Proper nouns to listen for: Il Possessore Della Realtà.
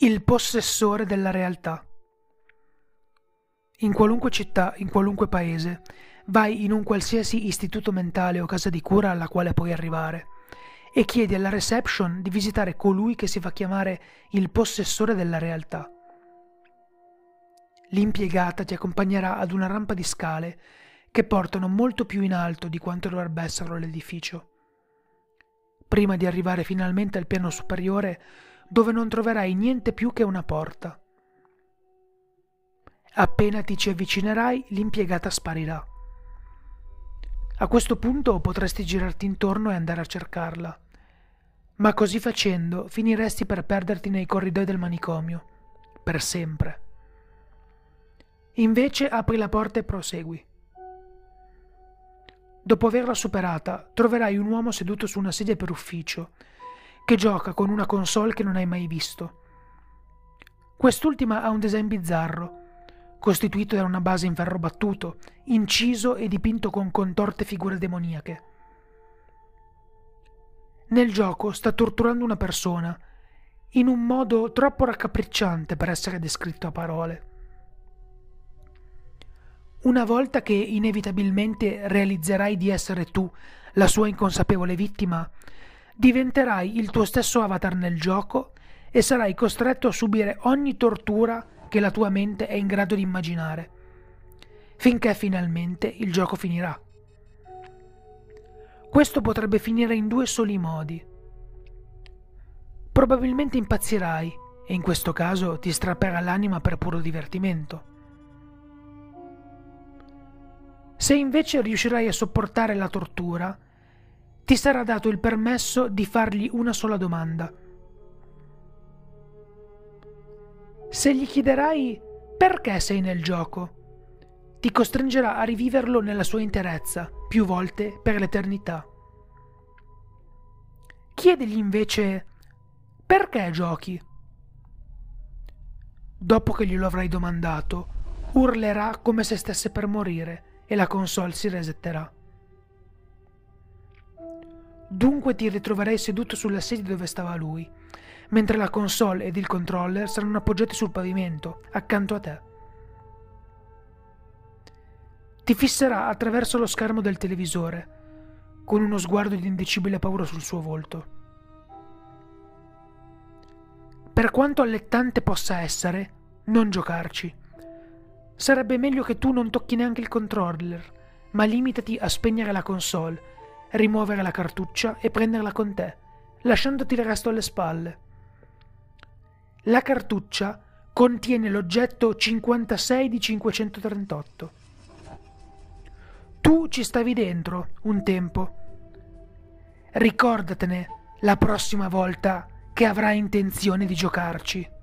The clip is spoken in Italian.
Il possessore della realtà. In qualunque città, in qualunque paese, vai in un qualsiasi istituto mentale o casa di cura alla quale puoi arrivare e chiedi alla reception di visitare colui che si fa chiamare il possessore della realtà. L'impiegata ti accompagnerà ad una rampa di scale che portano molto più in alto di quanto dovrebbe essere l'edificio. Prima di arrivare finalmente al piano superiore, dove non troverai niente più che una porta. Appena ti ci avvicinerai, l'impiegata sparirà. A questo punto potresti girarti intorno e andare a cercarla, ma così facendo finiresti per perderti nei corridoi del manicomio, per sempre. Invece apri la porta e prosegui. Dopo averla superata, troverai un uomo seduto su una sedia per ufficio, che gioca con una console che non hai mai visto. Quest'ultima ha un design bizzarro, costituito da una base in ferro battuto, inciso e dipinto con contorte figure demoniache. Nel gioco sta torturando una persona, in un modo troppo raccapricciante per essere descritto a parole. Una volta che inevitabilmente realizzerai di essere tu, la sua inconsapevole vittima, diventerai il tuo stesso avatar nel gioco e sarai costretto a subire ogni tortura che la tua mente è in grado di immaginare, finché finalmente il gioco finirà. Questo potrebbe finire in due soli modi. Probabilmente impazzirai, e in questo caso ti strapperà l'anima per puro divertimento. Se invece riuscirai a sopportare la tortura, ti sarà dato il permesso di fargli una sola domanda. Se gli chiederai perché sei nel gioco, ti costringerà a riviverlo nella sua interezza, più volte per l'eternità. Chiedigli invece perché giochi. Dopo che glielo avrai domandato, urlerà come se stesse per morire e la console si resetterà. Dunque ti ritroverai seduto sulla sedia dove stava lui, mentre la console ed il controller saranno appoggiati sul pavimento, accanto a te. Ti fisserà attraverso lo schermo del televisore, con uno sguardo di indicibile paura sul suo volto. Per quanto allettante possa essere, non giocarci. Sarebbe meglio che tu non tocchi neanche il controller, ma limitati a spegnere la console, rimuovere la cartuccia e prenderla con te, lasciandoti il resto alle spalle. La cartuccia contiene l'oggetto 56 di 538. Tu ci stavi dentro un tempo. Ricordatene la prossima volta che avrai intenzione di giocarci.